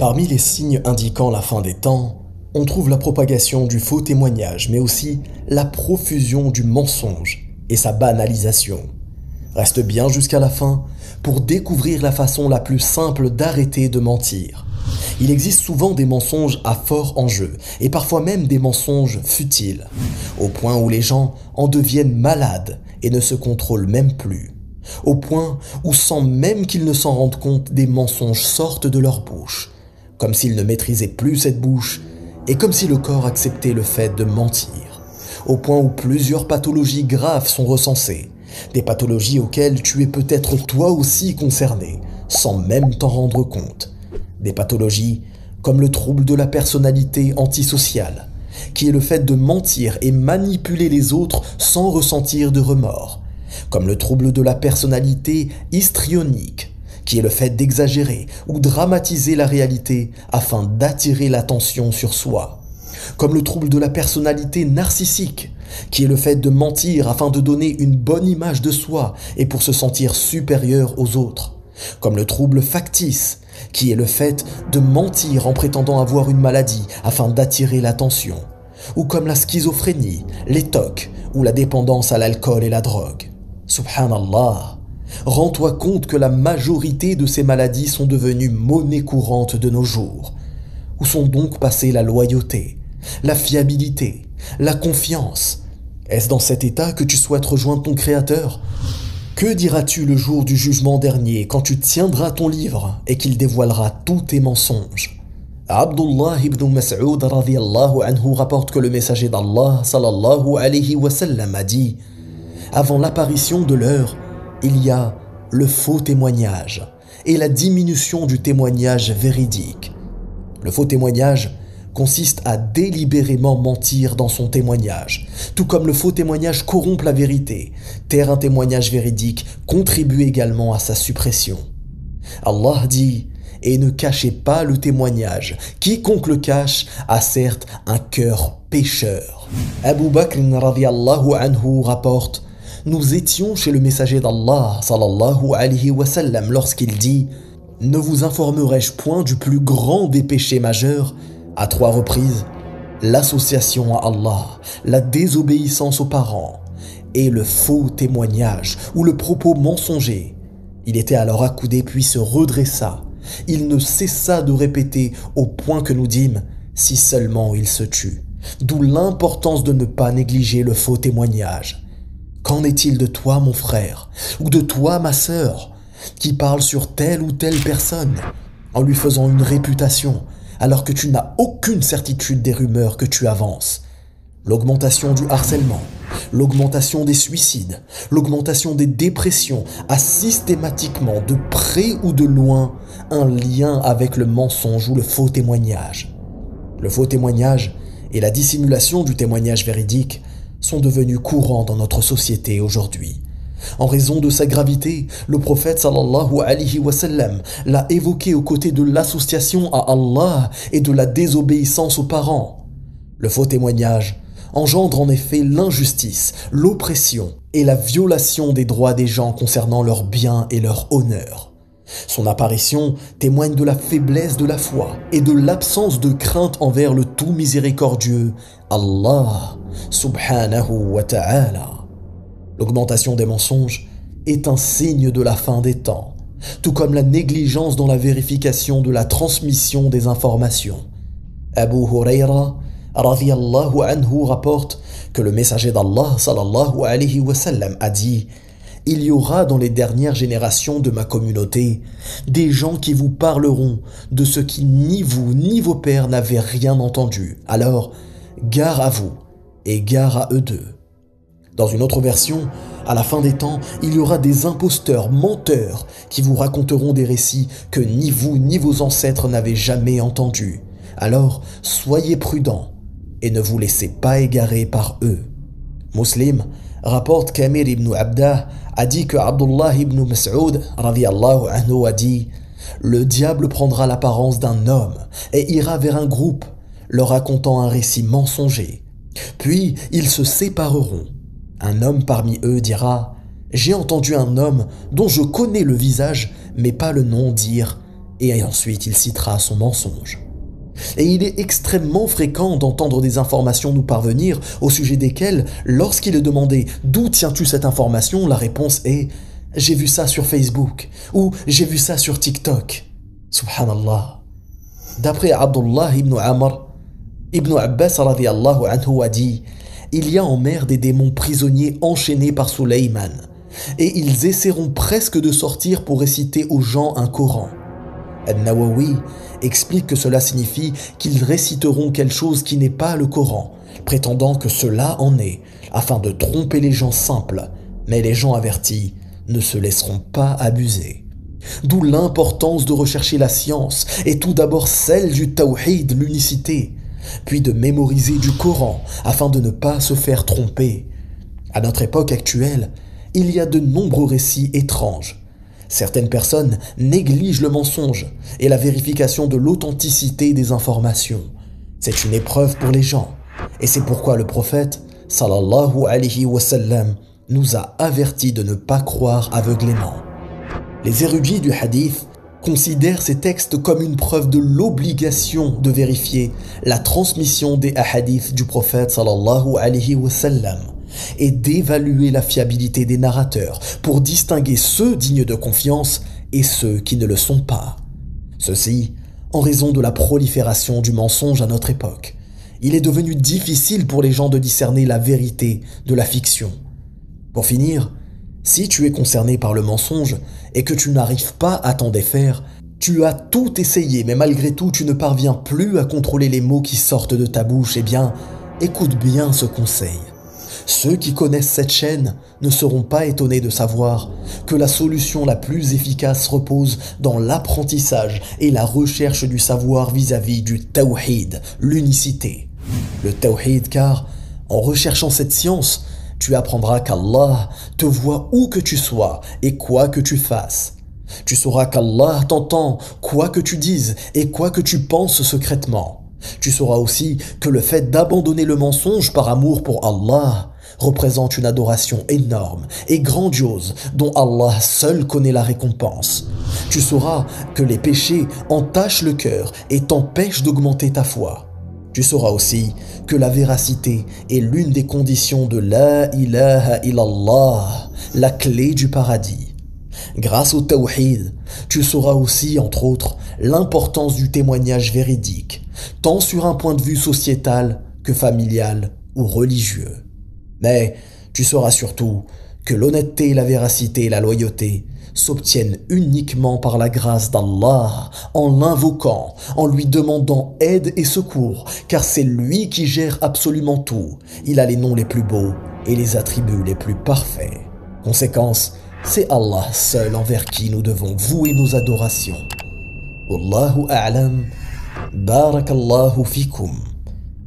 Parmi les signes indiquant la fin des temps, on trouve la propagation du faux témoignage, mais aussi la profusion du mensonge et sa banalisation. Reste bien jusqu'à la fin pour découvrir la façon la plus simple d'arrêter de mentir. Il existe souvent des mensonges à fort enjeu, et parfois même des mensonges futiles, au point où les gens en deviennent malades et ne se contrôlent même plus, au point où sans même qu'ils ne s'en rendent compte, des mensonges sortent de leur bouche, comme s'ils ne maîtrisaient plus cette bouche, et comme si le corps acceptait le fait de mentir, au point où plusieurs pathologies graves sont recensées, des pathologies auxquelles tu es peut-être toi aussi concerné, sans même t'en rendre compte. Des pathologies comme le trouble de la personnalité antisociale, qui est le fait de mentir et manipuler les autres sans ressentir de remords, comme le trouble de la personnalité histrionique, qui est le fait d'exagérer ou dramatiser la réalité afin d'attirer l'attention sur soi, comme le trouble de la personnalité narcissique, qui est le fait de mentir afin de donner une bonne image de soi et pour se sentir supérieur aux autres, comme le trouble factice, qui est le fait de mentir en prétendant avoir une maladie afin d'attirer l'attention, ou comme la schizophrénie, les tocs ou la dépendance à l'alcool et la drogue. Subhanallah, rends-toi compte que la majorité de ces maladies sont devenues monnaie courante de nos jours. Où sont donc passées la loyauté, la fiabilité, la confiance? Est-ce dans cet état que tu souhaites rejoindre ton Créateur ? Que diras-tu le jour du jugement dernier quand tu tiendras ton livre et qu'il dévoilera tous tes mensonges? Abdullah ibn Mas'ud radhiyallahu anhu rapporte que le messager d'Allah sallallahu alayhi wa sallam a dit: avant l'apparition de l'heure, il y a le faux témoignage et la diminution du témoignage véridique. Le faux témoignage consiste à délibérément mentir dans son témoignage, tout comme le faux témoignage corrompt la vérité. Taire un témoignage véridique contribue également à sa suppression. Allah dit: « Et ne cachez pas le témoignage. Quiconque le cache a certes un cœur pécheur. » Abu Bakr radhiyallahu anhu rapporte: « Nous étions chez le messager d'Allah sallallahu alayhi wa sallam lorsqu'il dit: « Ne vous informerai-je point du plus grand des péchés majeurs ?» À 3 reprises, l'association à Allah, la désobéissance aux parents et le faux témoignage ou le propos mensonger. Il était alors accoudé puis se redressa. Il ne cessa de répéter au point que nous dîmes: si seulement il se tue. D'où l'importance de ne pas négliger le faux témoignage. Qu'en est-il de toi, mon frère, ou de toi, ma sœur, qui parle sur telle ou telle personne en lui faisant une réputation, alors que tu n'as aucune certitude des rumeurs que tu avances? L'augmentation du harcèlement, l'augmentation des suicides, l'augmentation des dépressions a systématiquement, de près ou de loin, un lien avec le mensonge ou le faux témoignage. Le faux témoignage et la dissimulation du témoignage véridique sont devenus courants dans notre société aujourd'hui. En raison de sa gravité, le prophète sallallahu alayhi wa sallam l'a évoqué aux côtés de l'association à Allah et de la désobéissance aux parents. Le faux témoignage engendre en effet l'injustice, l'oppression et la violation des droits des gens concernant leurs biens et leur honneur. Son apparition témoigne de la faiblesse de la foi et de l'absence de crainte envers le tout miséricordieux, Allah subhanahu wa ta'ala. L'augmentation des mensonges est un signe de la fin des temps, tout comme la négligence dans la vérification de la transmission des informations. Abu Hurayra radhiyallahu anhu rapporte que le messager d'Allah sallallahu alayhi wa sallam a dit: « Il y aura dans les dernières générations de ma communauté des gens qui vous parleront de ce qui ni vous ni vos pères n'avaient rien entendu. Alors, gare à vous et gare à eux deux. » Dans une autre version, à la fin des temps, il y aura des imposteurs, menteurs, qui vous raconteront des récits que ni vous ni vos ancêtres n'avez jamais entendus. Alors, soyez prudents et ne vous laissez pas égarer par eux. Muslim rapporte qu'Kamir ibn Abdah a dit que Abdullah ibn Mas'ud radhiyallahu anhu a dit: « Le diable prendra l'apparence d'un homme et ira vers un groupe, leur racontant un récit mensonger. Puis ils se sépareront. Un homme parmi eux dira: j'ai entendu un homme dont je connais le visage, mais pas le nom, dire et ensuite il citera son mensonge. Et il est extrêmement fréquent d'entendre des informations nous parvenir au sujet desquelles, lorsqu'il est demandé « D'où tiens-tu cette information ?», la réponse est « J'ai vu ça sur Facebook » ou « J'ai vu ça sur TikTok ». Subhanallah. D'après Abdullah ibn Abbas radhiyallahu anhu a dit « Il y a en mer des démons prisonniers enchaînés par Suleyman, et ils essaieront presque de sortir pour réciter aux gens un Coran. » Al-Nawawi explique que cela signifie qu'ils réciteront quelque chose qui n'est pas le Coran, prétendant que cela en est, afin de tromper les gens simples, mais les gens avertis ne se laisseront pas abuser. D'où l'importance de rechercher la science, et tout d'abord celle du Tawhid, l'unicité, puis de mémoriser du Coran, afin de ne pas se faire tromper. À notre époque actuelle, il y a de nombreux récits étranges. Certaines personnes négligent le mensonge et la vérification de l'authenticité des informations. C'est une épreuve pour les gens. Et c'est pourquoi le prophète, sallallahu alayhi wa sallam, nous a avertis de ne pas croire aveuglément. Les érudits du hadith considèrent ces textes comme une preuve de l'obligation de vérifier la transmission des hadiths du prophète, sallallahu alayhi wa sallam, et d'évaluer la fiabilité des narrateurs pour distinguer ceux dignes de confiance et ceux qui ne le sont pas. Ceci en raison de la prolifération du mensonge à notre époque. Il est devenu difficile pour les gens de discerner la vérité de la fiction. Pour finir, si tu es concerné par le mensonge et que tu n'arrives pas à t'en défaire, tu as tout essayé mais malgré tout tu ne parviens plus à contrôler les mots qui sortent de ta bouche, eh bien, écoute bien ce conseil. Ceux qui connaissent cette chaîne ne seront pas étonnés de savoir que la solution la plus efficace repose dans l'apprentissage et la recherche du savoir vis-à-vis du Tawhid, l'unicité. Le Tawhid car, en recherchant cette science, tu apprendras qu'Allah te voit où que tu sois et quoi que tu fasses. Tu sauras qu'Allah t'entend quoi que tu dises et quoi que tu penses secrètement. Tu sauras aussi que le fait d'abandonner le mensonge par amour pour Allah représente une adoration énorme et grandiose dont Allah seul connaît la récompense. Tu sauras que les péchés entachent le cœur et t'empêchent d'augmenter ta foi. Tu sauras aussi que la véracité est l'une des conditions de la ilaha illallah, la clé du paradis. Grâce au Tawhid, tu sauras aussi, entre autres, l'importance du témoignage véridique, tant sur un point de vue sociétal que familial ou religieux. Mais tu sauras surtout que l'honnêteté, la véracité et la loyauté s'obtiennent uniquement par la grâce d'Allah, en l'invoquant, en lui demandant aide et secours, car c'est lui qui gère absolument tout. Il a les noms les plus beaux et les attributs les plus parfaits. Conséquence, c'est Allah seul envers qui nous devons vouer nos adorations. Wallahu a'lam. Barakallahu fikum.